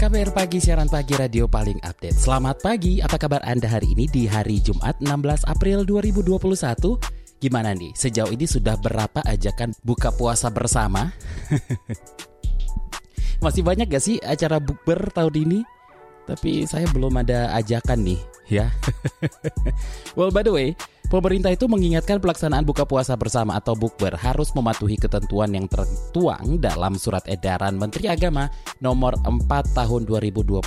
KBR Pagi, siaran pagi radio paling update. Selamat pagi, apa kabar Anda hari ini di hari Jumat 16 April 2021? Gimana nih, sejauh ini sudah berapa ajakan buka puasa bersama? Masih banyak gak sih acara Bukber tahun ini? Tapi saya belum ada ajakan nih, ya. Well, by the way, pemerintah itu mengingatkan pelaksanaan buka puasa bersama atau bukber harus mematuhi ketentuan yang tertuang dalam Surat Edaran Menteri Agama Nomor 4 Tahun 2021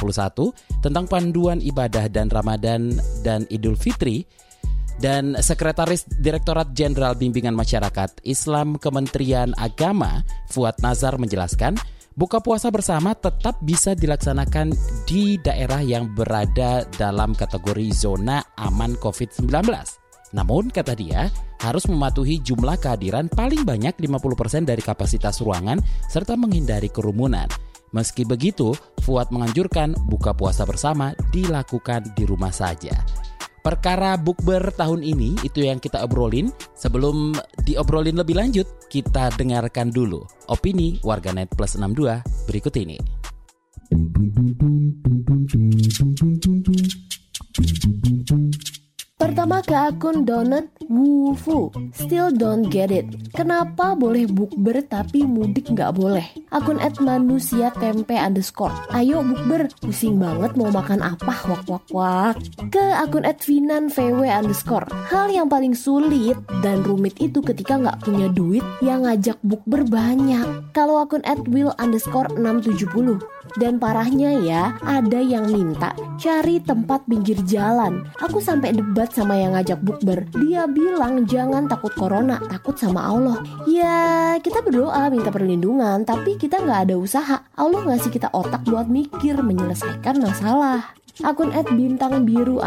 tentang panduan ibadah dan Ramadhan dan Idul Fitri, dan Sekretaris Direktorat Jenderal Bimbingan Masyarakat Islam Kementerian Agama Fuad Nasar menjelaskan, buka puasa bersama tetap bisa dilaksanakan di daerah yang berada dalam kategori zona aman COVID-19. Namun, kata dia, harus mematuhi jumlah kehadiran paling banyak 50% dari kapasitas ruangan serta menghindari kerumunan. Meski begitu, Fuad menganjurkan buka puasa bersama dilakukan di rumah saja. Perkara bukber tahun ini itu yang kita obrolin. Sebelum diobrolin lebih lanjut, kita dengarkan dulu opini warganet plus 62 berikut ini. Pertama ke akun Donut Wufu, still don't get it. Kenapa boleh bukber tapi mudik nggak boleh? Akun @manusiatempe_. Ayo bukber, pusing banget mau makan apa, wak. Ke akun @vinanvw_. Hal yang paling sulit dan rumit itu ketika nggak punya duit yang ngajak bukber banyak. Kalau akun @will_670. Dan parahnya ya, ada yang minta cari tempat pinggir jalan. Aku sampai debat sama yang ngajak bukber. Dia bilang jangan takut corona, takut sama Allah. Ya, kita berdoa minta perlindungan, tapi kita gak ada usaha. Allah ngasih kita otak buat mikir, menyelesaikan masalah. Akun @bintangbiru_.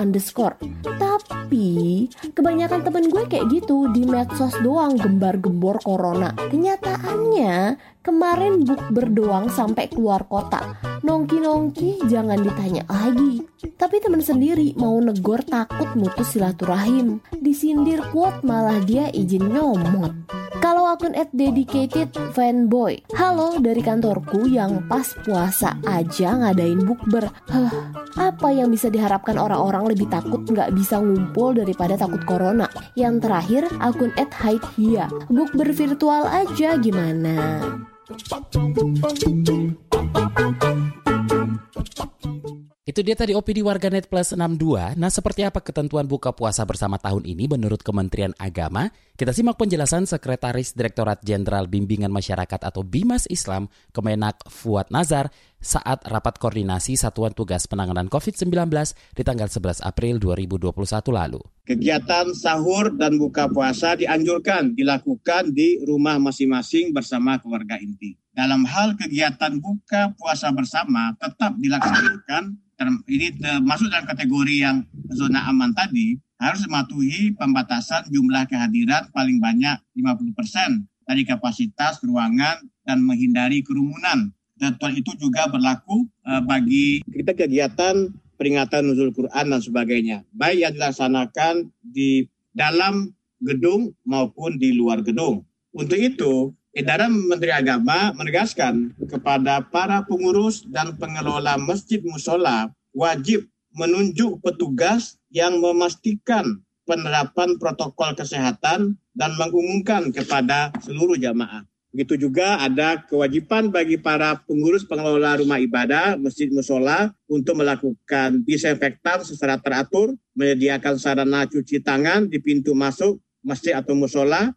Tapi kebanyakan temen gue kayak gitu, di medsos doang gembar-gembor corona. Kenyataannya kemarin bukber doang sampai keluar kota. Nongki-nongki jangan ditanya lagi. Tapi temen sendiri mau negor takut mutus silaturahim. Disindir kuat malah dia izin nyomot. Kalau akun @dedicated_fanboy. Halo, dari kantorku yang pas puasa aja ngadain bukber. Apa yang bisa diharapkan orang-orang lebih takut nggak bisa ngumpul daripada takut corona? Yang terakhir, akun @hidhiya. Bukber virtual aja gimana? Itu dia tadi opini warganet plus 62. Nah, seperti apa ketentuan buka puasa bersama tahun ini menurut Kementerian Agama? Kita simak penjelasan Sekretaris Direktorat Jenderal Bimbingan Masyarakat atau Bimas Islam Kemenak Fuad Nasar saat rapat koordinasi Satuan Tugas Penanganan COVID-19 di tanggal 11 April 2021 lalu. Kegiatan sahur dan buka puasa dianjurkan dilakukan di rumah masing-masing bersama keluarga inti. Dalam hal kegiatan buka puasa bersama tetap dilaksanakan, ini termasuk dalam kategori yang zona aman tadi, harus mematuhi pembatasan jumlah kehadiran paling banyak 50% dari kapasitas ruangan dan menghindari kerumunan. Tentuan itu juga berlaku bagi kita kegiatan peringatan nuzul Quran dan sebagainya, baik yang dilaksanakan di dalam gedung maupun di luar gedung. Untuk itu, Edaran Menteri Agama menegaskan kepada para pengurus dan pengelola masjid mushola wajib menunjuk petugas yang memastikan penerapan protokol kesehatan dan mengumumkan kepada seluruh jamaah. Begitu juga ada kewajiban bagi para pengurus pengelola rumah ibadah, masjid mushola untuk melakukan disinfektan secara teratur, menyediakan sarana cuci tangan di pintu masuk masjid atau mushola,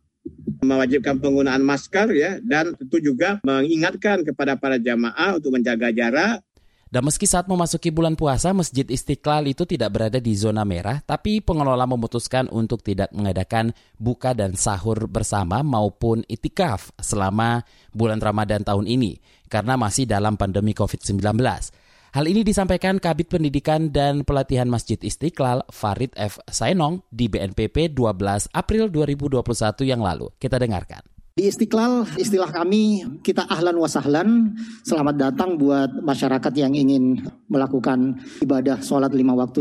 mewajibkan penggunaan masker ya, dan tentu juga mengingatkan kepada para jamaah untuk menjaga jarak. Dan meski saat memasuki bulan puasa, Masjid Istiqlal itu tidak berada di zona merah, tapi pengelola memutuskan untuk tidak mengadakan buka dan sahur bersama maupun itikaf selama bulan Ramadan tahun ini, karena masih dalam pandemi COVID-19. Hal ini disampaikan Kabid Pendidikan dan Pelatihan Masjid Istiqlal, Faried F. Saenong, di BNPP 12 April 2021 yang lalu. Kita dengarkan. Di Istiqlal, istilah kami, kita ahlan wasahlan, selamat datang buat masyarakat yang ingin melakukan ibadah sholat 5 waktu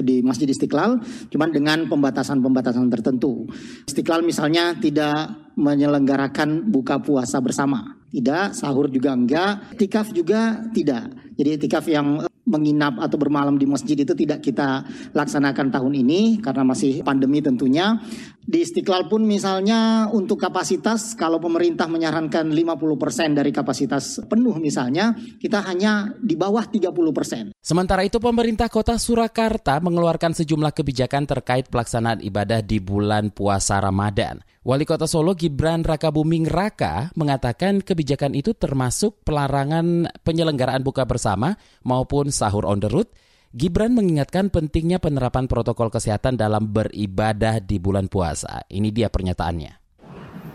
di Masjid Istiqlal, cuman dengan pembatasan-pembatasan tertentu. Istiqlal misalnya tidak menyelenggarakan buka puasa bersama, tidak, sahur juga enggak, iktikaf juga tidak. Jadi iktikaf yang menginap atau bermalam di masjid itu tidak kita laksanakan tahun ini karena masih pandemi tentunya. Di Istiqlal pun misalnya untuk kapasitas, kalau pemerintah menyarankan 50% dari kapasitas penuh misalnya, kita hanya di bawah 30%. Sementara itu pemerintah kota Surakarta mengeluarkan sejumlah kebijakan terkait pelaksanaan ibadah di bulan puasa Ramadan. Wali Kota Solo Gibran Rakabuming Raka mengatakan kebijakan itu termasuk pelarangan penyelenggaraan buka bersama maupun sahur on the road. Gibran mengingatkan pentingnya penerapan protokol kesehatan dalam beribadah di bulan puasa. Ini dia pernyataannya.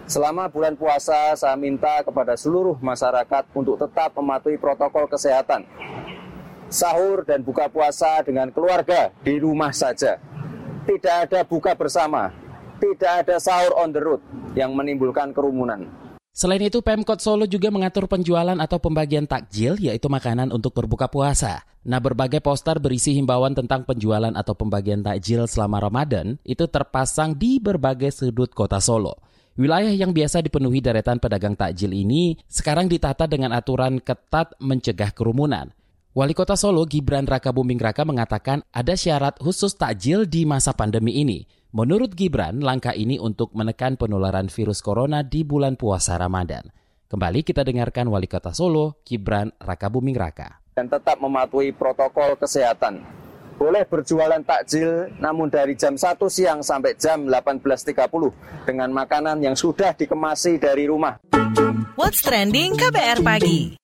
Selama bulan puasa, saya minta kepada seluruh masyarakat untuk tetap mematuhi protokol kesehatan. Sahur dan buka puasa dengan keluarga di rumah saja. Tidak ada buka bersama. Tidak ada sahur on the road yang menimbulkan kerumunan. Selain itu, Pemkot Solo juga mengatur penjualan atau pembagian takjil, yaitu makanan untuk berbuka puasa. Nah, berbagai poster berisi himbauan tentang penjualan atau pembagian takjil selama Ramadan itu terpasang di berbagai sudut kota Solo. Wilayah yang biasa dipenuhi deretan pedagang takjil ini sekarang ditata dengan aturan ketat mencegah kerumunan. Wali Kota Solo Gibran Rakabuming Raka mengatakan ada syarat khusus takjil di masa pandemi ini. Menurut Gibran, langkah ini untuk menekan penularan virus corona di bulan puasa Ramadan. Kembali kita dengarkan Wali Kota Solo Gibran Rakabuming Raka. Dan tetap mematuhi protokol kesehatan. Boleh berjualan takjil, namun dari jam 1 siang sampai jam 18.30 dengan makanan yang sudah dikemasi dari rumah. What's Trending KBR Pagi.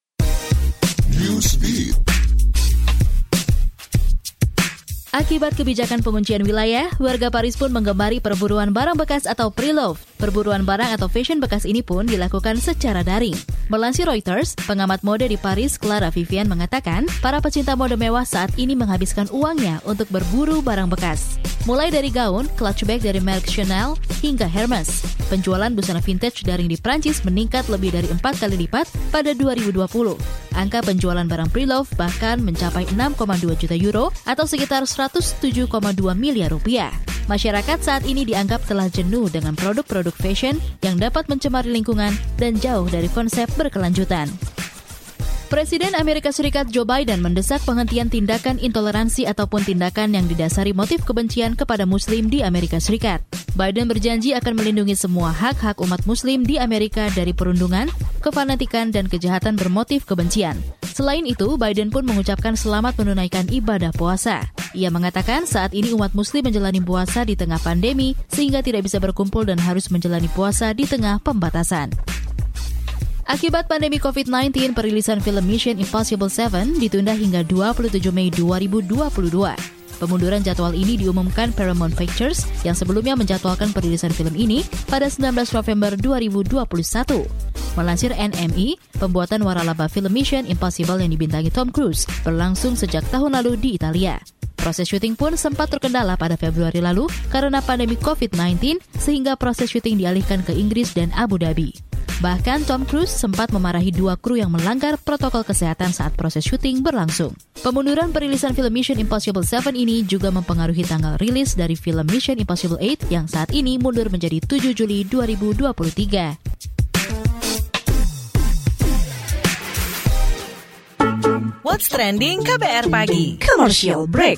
Akibat kebijakan penguncian wilayah, warga Paris pun menggemari perburuan barang bekas atau pre-love. Perburuan barang atau fashion bekas ini pun dilakukan secara daring. Melansir Reuters, pengamat mode di Paris, Clara Vivian mengatakan, para pecinta mode mewah saat ini menghabiskan uangnya untuk berburu barang bekas. Mulai dari gaun, clutch bag dari merek Chanel, hingga Hermes. Penjualan busana vintage daring di Prancis meningkat lebih dari 4 kali lipat pada 2020. Angka penjualan barang pre-love bahkan mencapai 6,2 juta euro atau sekitar 107,2 miliar rupiah. Masyarakat saat ini dianggap telah jenuh dengan produk-produk fashion yang dapat mencemari lingkungan dan jauh dari konsep berkelanjutan. Presiden Amerika Serikat Joe Biden mendesak penghentian tindakan intoleransi ataupun tindakan yang didasari motif kebencian kepada Muslim di Amerika Serikat. Biden berjanji akan melindungi semua hak-hak umat Muslim di Amerika dari perundungan, kefanatikan, dan kejahatan bermotif kebencian. Selain itu, Biden pun mengucapkan selamat menunaikan ibadah puasa. Ia mengatakan saat ini umat Muslim menjalani puasa di tengah pandemi, sehingga tidak bisa berkumpul dan harus menjalani puasa di tengah pembatasan. Akibat pandemi Covid-19, perilisan film Mission Impossible 7 ditunda hingga 27 Mei 2022. Pemunduran jadwal ini diumumkan Paramount Pictures yang sebelumnya menjadwalkan perilisan film ini pada 19 November 2021. Melansir NME, pembuatan waralaba film Mission Impossible yang dibintangi Tom Cruise berlangsung sejak tahun lalu di Italia. Proses syuting pun sempat terkendala pada Februari lalu karena pandemi COVID-19 sehingga proses syuting dialihkan ke Inggris dan Abu Dhabi. Bahkan Tom Cruise sempat memarahi 2 kru yang melanggar protokol kesehatan saat proses syuting berlangsung. Pemunduran perilisan film Mission Impossible 7 ini juga mempengaruhi tanggal rilis dari film Mission Impossible 8 yang saat ini mundur menjadi 7 Juli 2023. What's Trending KBR Pagi. Commercial break.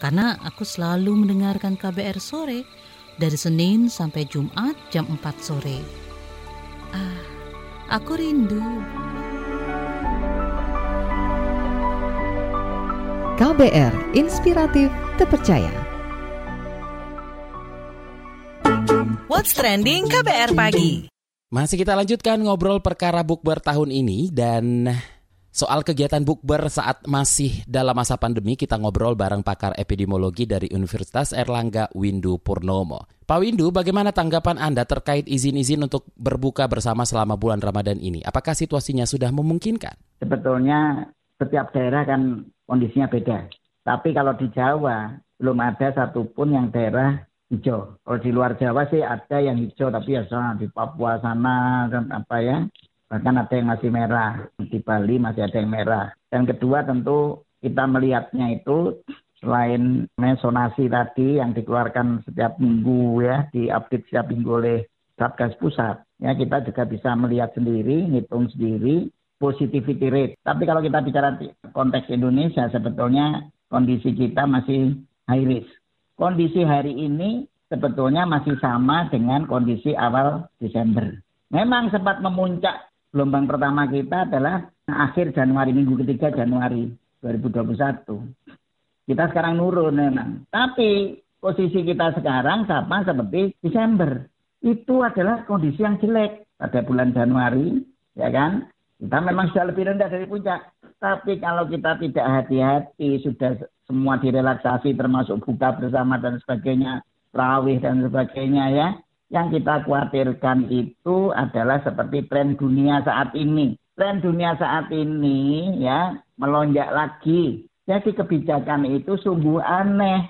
Karena aku selalu mendengarkan KBR Sore dari Senin sampai Jumat jam 4 sore. Ah, aku rindu. KBR, inspiratif, terpercaya. What's trending KBR pagi? Masih kita lanjutkan ngobrol perkara Bukber tahun ini dan soal kegiatan Bukber saat masih dalam masa pandemi, kita ngobrol bareng pakar epidemiologi dari Universitas Airlangga, Windu Purnomo. Pak Windu, bagaimana tanggapan Anda terkait izin-izin untuk berbuka bersama selama bulan Ramadan ini? Apakah situasinya sudah memungkinkan? Sebetulnya setiap daerah kan kondisinya beda. Tapi kalau di Jawa, belum ada satupun yang daerah hijau. Kalau di luar Jawa sih ada yang hijau, tapi ya di Papua sana dan bahkan ada yang masih merah, di Bali masih ada yang merah. Dan kedua tentu kita melihatnya itu selain sonasi tadi yang dikeluarkan setiap minggu ya, diupdate setiap minggu oleh Satgas Pusat. Ya, kita juga bisa melihat sendiri, ngitung sendiri positivity rate. Tapi kalau kita bicara konteks Indonesia, sebetulnya kondisi kita masih high risk. Kondisi hari ini sebetulnya masih sama dengan kondisi awal Desember. Memang sempat memuncak. Gelombang pertama kita adalah akhir Januari, minggu ketiga Januari 2021. Kita sekarang nurun memang. Tapi posisi kita sekarang sama seperti Desember. Itu adalah kondisi yang jelek pada bulan Januari, ya kan? Kita memang sudah lebih rendah dari puncak. Tapi kalau kita tidak hati-hati, sudah semua direlaksasi termasuk buka bersama dan sebagainya, tarawih dan sebagainya ya. Yang kita khawatirkan itu adalah seperti tren dunia saat ini. Tren dunia saat ini ya melonjak lagi. Jadi kebijakan itu sungguh aneh.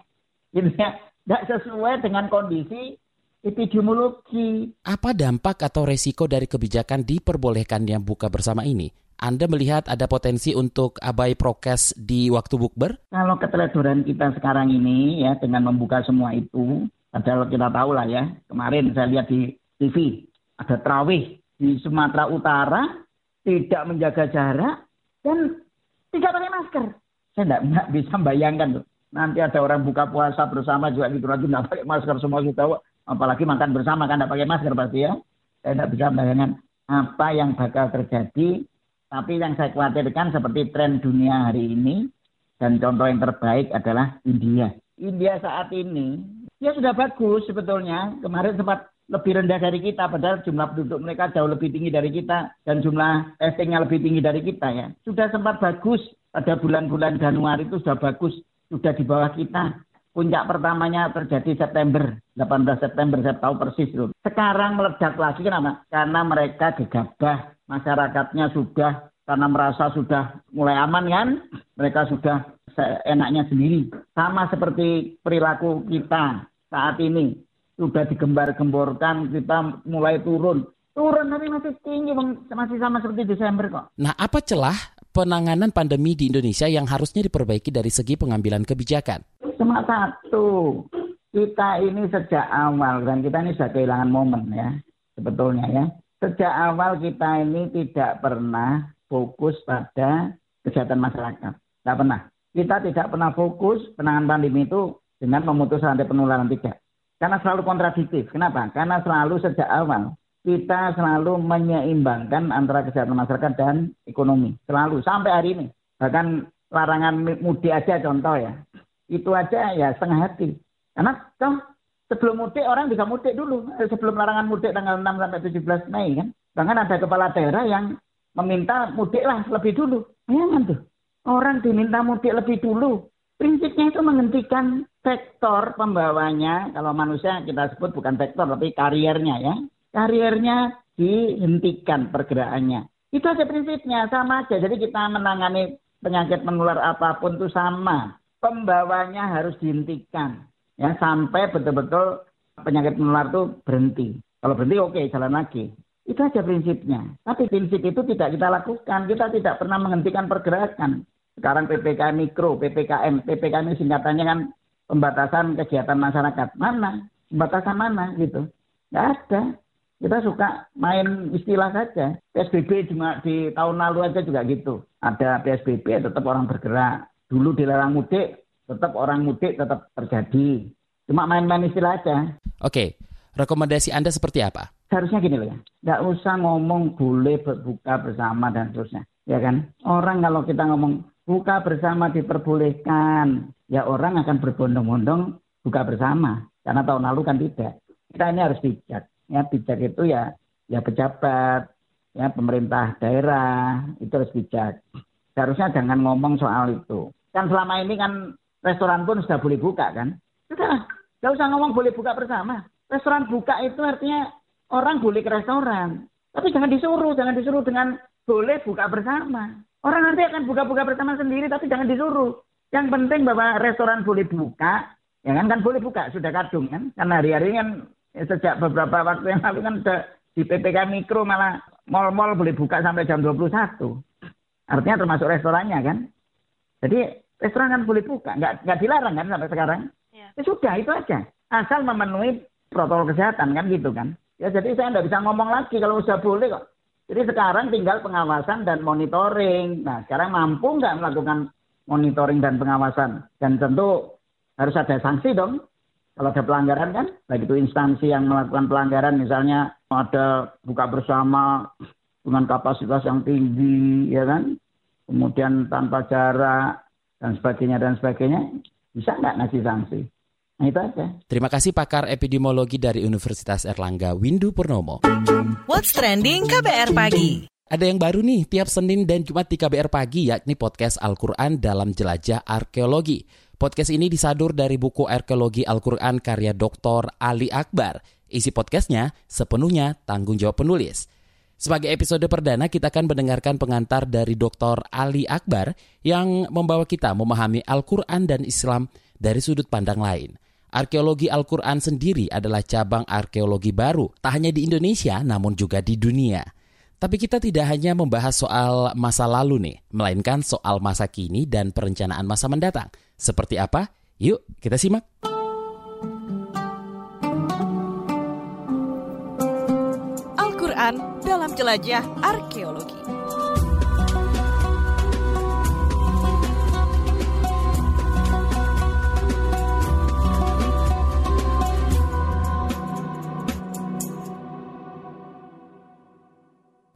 Tidak sesuai dengan kondisi epidemiologi. Apa dampak atau resiko dari kebijakan diperbolehkannya buka bersama ini? Anda melihat ada potensi untuk abai prokes di waktu Bukber? Kalau keteledoran kita sekarang ini ya dengan membuka semua itu, padahal kita tahu lah ya, kemarin saya lihat di TV, ada tarawih di Sumatera Utara, tidak menjaga jarak, dan tidak pakai masker. Saya tidak bisa bayangkan tuh, nanti ada orang buka puasa bersama juga gitu lagi, tidak pakai masker semua kita, apalagi makan bersama kan tidak pakai masker pasti ya. Saya tidak bisa bayangkan apa yang bakal terjadi, tapi yang saya khawatirkan seperti tren dunia hari ini, dan contoh yang terbaik adalah India. India saat ini, ya sudah bagus sebetulnya. Kemarin sempat lebih rendah dari kita, padahal jumlah penduduk mereka jauh lebih tinggi dari kita, dan jumlah testingnya lebih tinggi dari kita ya. Sudah sempat bagus, pada bulan-bulan Januari itu sudah bagus, sudah di bawah kita. Puncak pertamanya terjadi September, 18 September, saya tahu persis loh. Sekarang meledak lagi, kenapa? Karena mereka gegabah, masyarakatnya sudah, karena merasa sudah mulai aman kan, mereka sudah enaknya sendiri. Sama seperti perilaku kita saat ini. Sudah digembar-gemborkan, kita mulai turun. Turun tapi masih tinggi, masih sama seperti Desember kok. Nah, apa celah penanganan pandemi di Indonesia yang harusnya diperbaiki dari segi pengambilan kebijakan? Cuma satu, kita ini sejak awal, dan kita ini sudah kehilangan momen ya, sebetulnya ya. Sejak awal kita ini tidak pernah fokus pada kesehatan masyarakat. Tidak pernah. Kita tidak pernah fokus penanganan pandemi itu dengan memutus rantai penularan, tidak. Karena selalu kontradiktif. Kenapa? Karena selalu sejak awal kita selalu menyeimbangkan antara kesehatan masyarakat dan ekonomi. Selalu, sampai hari ini. Bahkan larangan mudik aja contoh ya. Itu aja ya setengah hati. Karena toh, sebelum mudik orang bisa mudik dulu. Sebelum larangan mudik tanggal 6 sampai 17 Mei kan. Bahkan ada kepala daerah yang meminta mudiklah lebih dulu. Bayangkan tuh. Orang diminta mudik lebih dulu. Prinsipnya itu menghentikan sektor pembawanya. Kalau manusia kita sebut bukan sektor, tapi kariernya ya. Kariernya dihentikan pergerakannya. Itu aja prinsipnya, sama aja. Jadi kita menangani penyakit menular apapun itu sama. Pembawanya harus dihentikan. Ya, sampai betul-betul penyakit menular itu berhenti. Kalau berhenti oke, jalan lagi. Itu aja prinsipnya. Tapi prinsip itu tidak kita lakukan. Kita tidak pernah menghentikan pergerakan. Sekarang PPKM Mikro, PPKM. PPKM ini singkatannya kan pembatasan kegiatan masyarakat. Mana? Pembatasan mana? Gitu. Nggak ada. Kita suka main istilah saja. PSBB juga di tahun lalu aja juga gitu. Ada PSBB tetap orang bergerak. Dulu dilarang mudik, tetap orang mudik tetap terjadi. Cuma main-main istilah aja. Oke, rekomendasi Anda seperti apa? Seharusnya gini loh ya, nggak usah ngomong boleh berbuka bersama dan seterusnya. Ya kan? Orang kalau kita ngomong buka bersama diperbolehkan, ya orang akan berbondong-bondong buka bersama. Karena tahun lalu kan tidak. Kita ini harus bijak. Ya, bijak itu ya pejabat, ya pemerintah daerah, itu harus bijak. Seharusnya jangan ngomong soal itu. Kan selama ini kan restoran pun sudah boleh buka kan? Sudah, nggak usah ngomong boleh buka bersama. Restoran buka itu artinya orang boleh ke restoran. Tapi jangan disuruh dengan boleh buka bersama. Orang nanti akan buka-buka bersama sendiri, tapi jangan disuruh. Yang penting bahwa restoran boleh buka, ya kan boleh buka, sudah kadung kan? Karena hari-hari kan ya, sejak beberapa waktu yang lalu kan sudah di PPK Mikro malah mal-mal boleh buka sampai jam 21. Artinya termasuk restorannya kan? Jadi restoran kan boleh buka, nggak dilarang kan sampai sekarang? Ya. Ya sudah, itu aja. Asal memenuhi protokol kesehatan kan gitu kan? Ya jadi saya nggak bisa ngomong lagi kalau sudah boleh kok. Jadi sekarang tinggal pengawasan dan monitoring. Nah, sekarang mampu nggak melakukan monitoring dan pengawasan? Dan tentu harus ada sanksi dong. Kalau ada pelanggaran kan, baik itu instansi yang melakukan pelanggaran, misalnya ada buka bersama dengan kapasitas yang tinggi, ya kan? Kemudian tanpa jarak dan sebagainya, bisa nggak ngasih sanksi? Nah, itu aja. Terima kasih pakar epidemiologi dari Universitas Airlangga, Windu Purnomo. What's Trending KBR Pagi. Ada yang baru nih tiap Senin dan Jumat di KBR Pagi, yakni podcast Al-Quran dalam Jelajah Arkeologi. Podcast ini disadur dari buku Arkeologi Al-Quran karya Dr. Ali Akbar. Isi podcastnya sepenuhnya tanggung jawab penulis. Sebagai episode perdana, kita akan mendengarkan pengantar dari Dr. Ali Akbar yang membawa kita memahami Al-Quran dan Islam dari sudut pandang lain. Arkeologi Al-Quran sendiri adalah cabang arkeologi baru, tak hanya di Indonesia namun juga di dunia. Tapi kita tidak hanya membahas soal masa lalu nih, melainkan soal masa kini dan perencanaan masa mendatang. Seperti apa? Yuk kita simak. Al-Quran dalam Jelajah Arkeologi.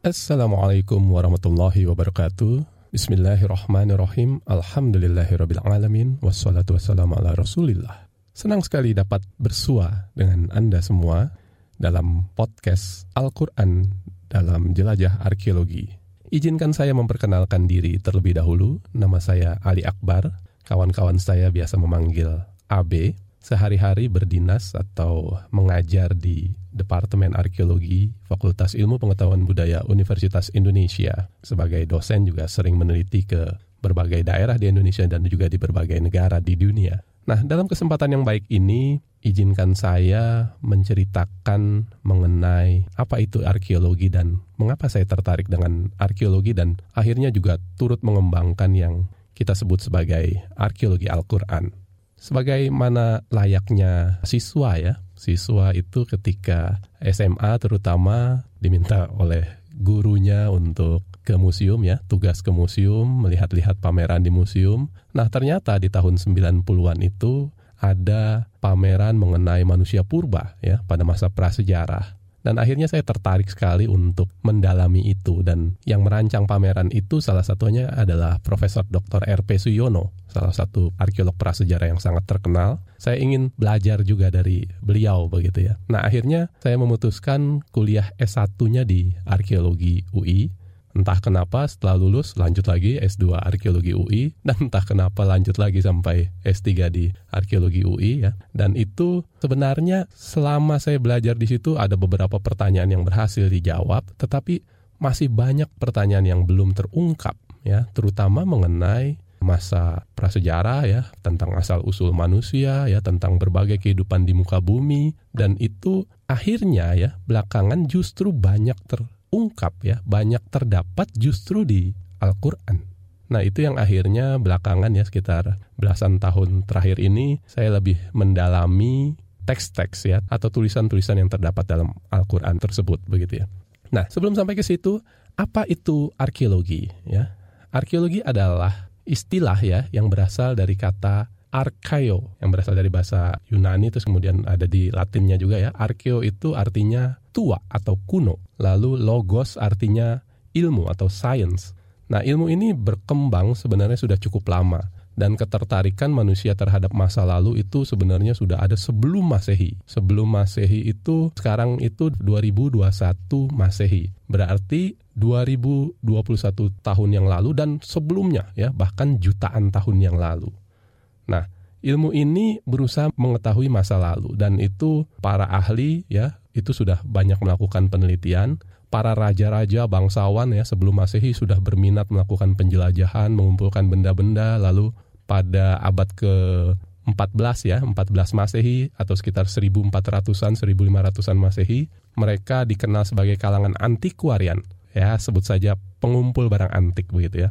Assalamualaikum warahmatullahi wabarakatuh. Bismillahirrahmanirrahim. Alhamdulillahirrabbilalamin. Wassalatu wassalamu ala rasulillah. Senang sekali dapat bersua dengan Anda semua dalam podcast Al-Quran dalam Jelajah Arkeologi. Izinkan saya memperkenalkan diri terlebih dahulu. Nama saya Ali Akbar. Kawan-kawan saya biasa memanggil AB. Sehari-hari berdinas atau mengajar di Departemen Arkeologi Fakultas Ilmu Pengetahuan Budaya Universitas Indonesia. Sebagai dosen juga sering meneliti ke berbagai daerah di Indonesia dan juga di berbagai negara di dunia. Nah, dalam kesempatan yang baik ini, izinkan saya menceritakan mengenai apa itu arkeologi dan mengapa saya tertarik dengan arkeologi dan akhirnya juga turut mengembangkan yang kita sebut sebagai arkeologi Al-Quran. Sebagaimana layaknya siswa ya, siswa itu ketika SMA terutama diminta oleh gurunya untuk ke museum ya, tugas ke museum, melihat-lihat pameran di museum. Nah ternyata di tahun 90-an itu ada pameran mengenai manusia purba ya, pada masa prasejarah. Dan akhirnya saya tertarik sekali untuk mendalami itu. Dan yang merancang pameran itu salah satunya adalah Profesor Dr. R. P. Suyono, salah satu arkeolog prasejarah yang sangat terkenal. Saya ingin belajar juga dari beliau begitu ya. Nah akhirnya saya memutuskan kuliah S1-nya di arkeologi UI. Entah kenapa setelah lulus lanjut lagi S2 arkeologi UI. Dan entah kenapa lanjut lagi sampai S3 di arkeologi UI ya. Dan itu sebenarnya selama saya belajar di situ ada beberapa pertanyaan yang berhasil dijawab. Tetapi masih banyak pertanyaan yang belum terungkap ya. Terutama mengenai masa prasejarah ya. Tentang asal-usul manusia ya. Tentang berbagai kehidupan di muka bumi. Dan itu akhirnya ya belakangan justru banyak terungkap ya, banyak terdapat justru di Al-Quran. Nah itu yang akhirnya belakangan ya sekitar belasan tahun terakhir ini saya lebih mendalami teks-teks ya atau tulisan-tulisan yang terdapat dalam Al-Quran tersebut begitu ya. Nah sebelum sampai ke situ, apa itu arkeologi ya? Arkeologi adalah istilah ya yang berasal dari kata archaeo yang berasal dari bahasa Yunani, terus kemudian ada di Latinnya juga ya. Archaeo itu artinya tua atau kuno, lalu logos artinya ilmu atau science. Nah, ilmu ini berkembang sebenarnya sudah cukup lama, dan ketertarikan manusia terhadap masa lalu itu sebenarnya sudah ada sebelum Masehi. Sebelum Masehi itu sekarang itu 2021 Masehi. Berarti 2021 tahun yang lalu dan sebelumnya ya, bahkan jutaan tahun yang lalu. Nah, ilmu ini berusaha mengetahui masa lalu, dan itu para ahli ya, itu sudah banyak melakukan penelitian. Para raja-raja bangsawan ya sebelum Masehi sudah berminat melakukan penjelajahan, mengumpulkan benda-benda, lalu pada abad ke-14 ya, 14 Masehi atau sekitar 1400-an, 1500-an Masehi, mereka dikenal sebagai kalangan antikuarian. Ya, sebut saja pengumpul barang antik begitu ya.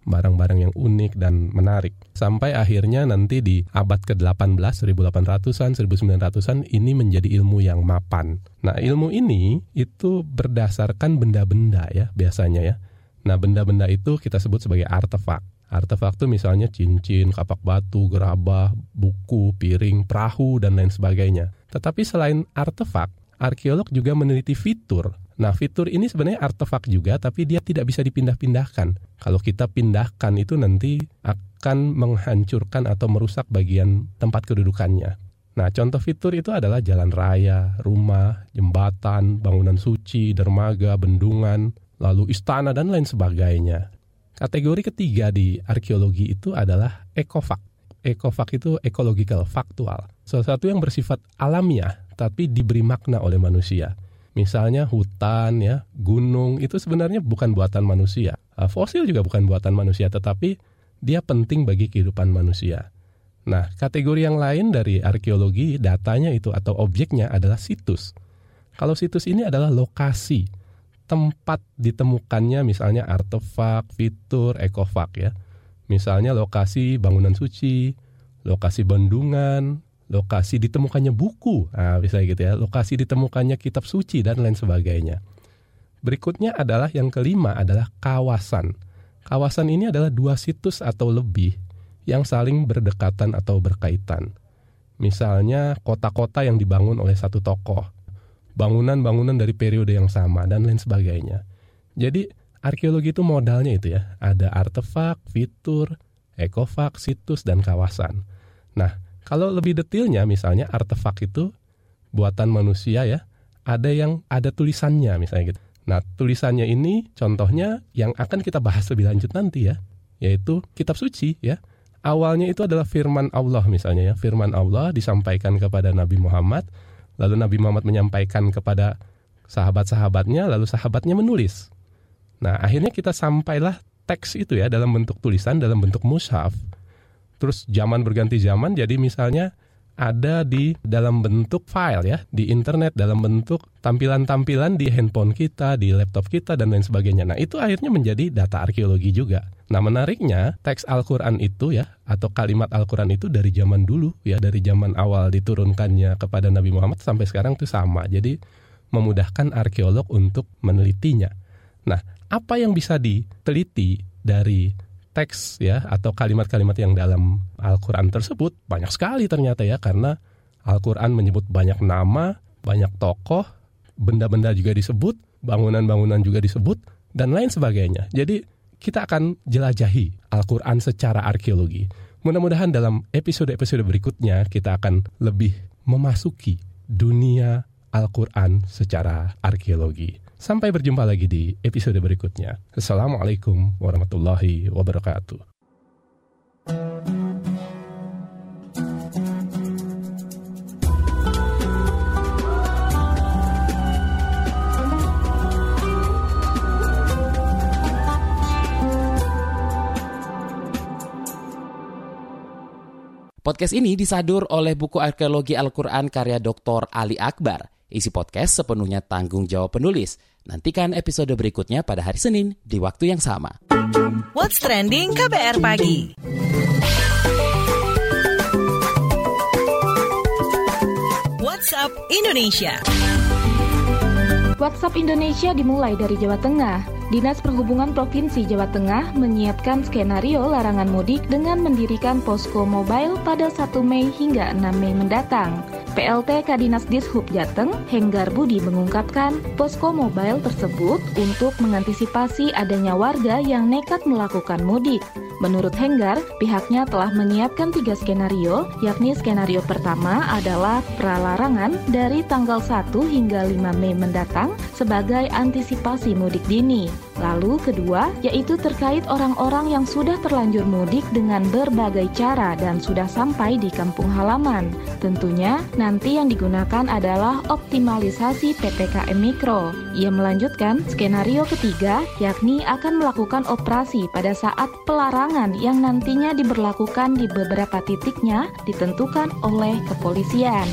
Barang-barang yang unik dan menarik. Sampai akhirnya nanti di abad ke-18, 1800-an, 1900-an ini menjadi ilmu yang mapan. Nah, ilmu ini itu berdasarkan benda-benda ya biasanya ya. Nah, benda-benda itu kita sebut sebagai artefak. Artefak itu misalnya cincin, kapak batu, gerabah, buku, piring, perahu, dan lain sebagainya. Tetapi selain artefak, arkeolog juga meneliti fitur. Nah, fitur ini sebenarnya artefak juga, tapi dia tidak bisa dipindah-pindahkan. Kalau kita pindahkan itu nanti akan menghancurkan atau merusak bagian tempat kedudukannya. Nah, contoh fitur itu adalah jalan raya, rumah, jembatan, bangunan suci, dermaga, bendungan, lalu istana, dan lain sebagainya. Kategori ketiga di arkeologi itu adalah ekofak. Ekofak itu ecological, faktual. Sesuatu yang bersifat alamiah, tapi diberi makna oleh manusia. Misalnya hutan, ya, gunung, itu sebenarnya bukan buatan manusia. Fosil juga bukan buatan manusia, tetapi dia penting bagi kehidupan manusia. Nah, kategori yang lain dari arkeologi, datanya itu atau objeknya adalah situs. Kalau situs ini adalah lokasi, tempat ditemukannya misalnya artefak, fitur, ekofak ya. Misalnya lokasi bangunan suci, lokasi bendungan, lokasi ditemukannya buku, nah, bisa gitu ya, lokasi ditemukannya kitab suci, dan lain sebagainya. Berikutnya adalah yang kelima adalah kawasan. Kawasan ini adalah dua situs atau lebih yang saling berdekatan atau berkaitan. Misalnya kota-kota yang dibangun oleh satu tokoh, bangunan-bangunan dari periode yang sama, dan lain sebagainya. Jadi arkeologi itu modalnya itu ya, ada artefak, fitur, ekofak, situs, dan kawasan. Nah, kalau lebih detailnya, misalnya artefak itu buatan manusia ya, ada yang ada tulisannya misalnya gitu. Nah, tulisannya ini contohnya yang akan kita bahas lebih lanjut nanti ya, yaitu kitab suci ya. Awalnya itu adalah firman Allah misalnya ya, firman Allah disampaikan kepada Nabi Muhammad, lalu Nabi Muhammad menyampaikan kepada sahabat-sahabatnya, lalu sahabatnya menulis. Nah, akhirnya kita sampailah teks itu ya dalam bentuk tulisan, dalam bentuk mushaf. Terus zaman berganti zaman, jadi misalnya ada di dalam bentuk file ya, di internet, dalam bentuk tampilan-tampilan di handphone kita, di laptop kita, dan lain sebagainya. Nah, itu akhirnya menjadi data arkeologi juga. Nah, menariknya teks Al-Quran itu ya, atau kalimat Al-Quran itu dari zaman dulu ya, dari zaman awal diturunkannya kepada Nabi Muhammad sampai sekarang itu sama. Jadi memudahkan arkeolog untuk menelitinya. Nah, apa yang bisa diteliti dari teks ya atau kalimat-kalimat yang dalam Al-Quran tersebut banyak sekali ternyata ya, karena Al-Quran menyebut banyak nama, banyak tokoh, benda-benda juga disebut, bangunan-bangunan juga disebut, dan lain sebagainya. Jadi kita akan jelajahi Al-Quran secara arkeologi. Mudah-mudahan dalam episode-episode berikutnya kita akan lebih memasuki dunia Al-Quran secara arkeologi. Sampai berjumpa lagi di episode berikutnya. Assalamualaikum warahmatullahi wabarakatuh. Podcast ini disadur oleh buku arkeologi Al-Quran karya Dr. Ali Akbar. Isi podcast sepenuhnya tanggung jawab penulis. Nantikan episode berikutnya pada hari Senin di waktu yang sama. What's Trending KBR Pagi. WhatsApp Indonesia. WhatsApp Indonesia dimulai dari Jawa Tengah. Dinas Perhubungan Provinsi Jawa Tengah menyiapkan skenario larangan mudik dengan mendirikan posko mobile pada 1 Mei hingga 6 Mei mendatang. PLT Kadinas Dishub Jateng, Henggar Budi mengungkapkan, posko mobile tersebut untuk mengantisipasi adanya warga yang nekat melakukan mudik. Menurut Henggar, pihaknya telah menyiapkan 3 skenario, yakni skenario pertama adalah pralarangan dari tanggal 1 hingga 5 Mei mendatang sebagai antisipasi mudik dini. Lalu kedua, yaitu terkait orang-orang yang sudah terlanjur mudik dengan berbagai cara dan sudah sampai di kampung halaman. Tentunya, nanti yang digunakan adalah optimalisasi PPKM Mikro. Ia melanjutkan skenario ketiga, yakni akan melakukan operasi pada saat pelarangan yang nantinya diberlakukan di beberapa titiknya ditentukan oleh kepolisian.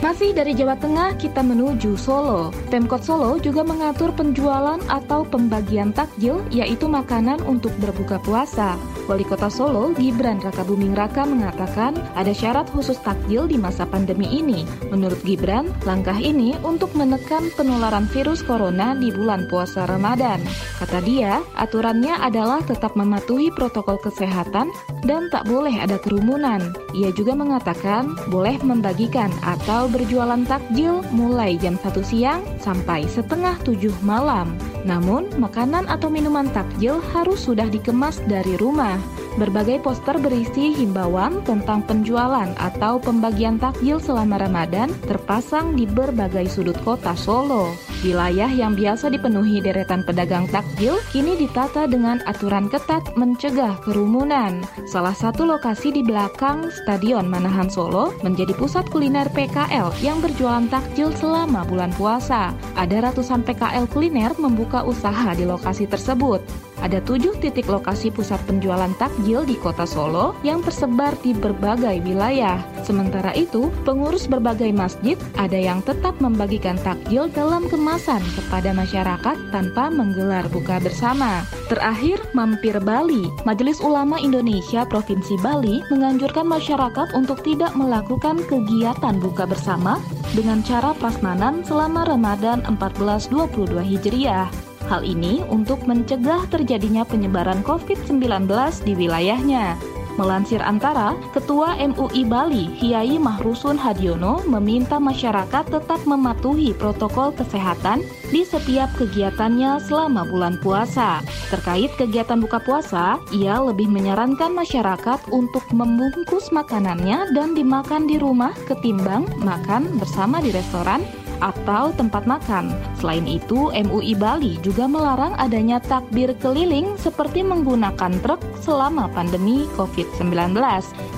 Masih dari Jawa Tengah, kita menuju Solo. Pemkot Solo juga mengatur penjualan atau pembagian takjil, yaitu makanan untuk berbuka puasa. Wali Kota Solo, Gibran Rakabuming Raka mengatakan ada syarat khusus takjil di masa pandemi ini. Menurut Gibran, langkah ini untuk menekan penularan virus corona di bulan puasa Ramadan. Kata dia, aturannya adalah tetap mematuhi protokol kesehatan dan tak boleh ada kerumunan. Ia juga mengatakan boleh membagikan atau berjualan takjil mulai jam 1 siang sampai setengah 7 malam. Namun, makanan atau minuman takjil harus sudah dikemas dari rumah. Berbagai poster berisi himbauan tentang penjualan atau pembagian takjil selama Ramadan terpasang di berbagai sudut kota Solo. Wilayah yang biasa dipenuhi deretan pedagang takjil kini ditata dengan aturan ketat mencegah kerumunan. Salah satu lokasi di belakang Stadion Manahan Solo menjadi pusat kuliner PKL yang berjualan takjil selama bulan puasa. Ada ratusan PKL kuliner membuka usaha di lokasi tersebut. Ada 7 titik lokasi pusat penjualan takjil di Kota Solo yang tersebar di berbagai wilayah. Sementara itu, pengurus berbagai masjid ada yang tetap membagikan takjil dalam kemasan kepada masyarakat tanpa menggelar buka bersama. Terakhir, mampir Bali. Majelis Ulama Indonesia Provinsi Bali menganjurkan masyarakat untuk tidak melakukan kegiatan buka bersama dengan cara prasmanan selama Ramadan 1422 Hijriah. Hal ini untuk mencegah terjadinya penyebaran COVID-19 di wilayahnya. Melansir Antara, Ketua MUI Bali, Kiai Mahrusun Hadiono, meminta masyarakat tetap mematuhi protokol kesehatan di setiap kegiatannya selama bulan puasa. Terkait kegiatan buka puasa, ia lebih menyarankan masyarakat untuk membungkus makanannya dan dimakan di rumah ketimbang makan bersama di restoran atau tempat makan. Selain itu, MUI Bali juga melarang adanya takbir keliling seperti menggunakan truk selama pandemi COVID-19.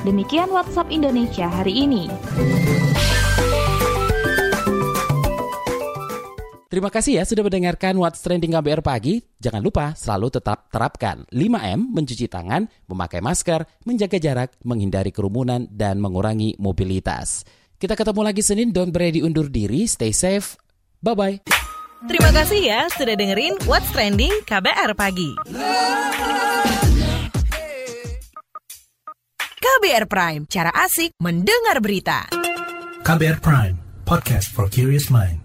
Demikian WhatsApp Indonesia hari ini. Terima kasih ya sudah mendengarkan What's Trending KBR Pagi. Jangan lupa selalu tetap terapkan 5M, mencuci tangan, memakai masker, menjaga jarak, menghindari kerumunan, dan mengurangi mobilitas. Kita ketemu lagi Senin, Don Brady undur diri, stay safe, bye-bye. Terima kasih ya sudah dengerin What's Trending KBR Pagi. KBR Prime, cara asik mendengar berita. KBR Prime, podcast for curious mind.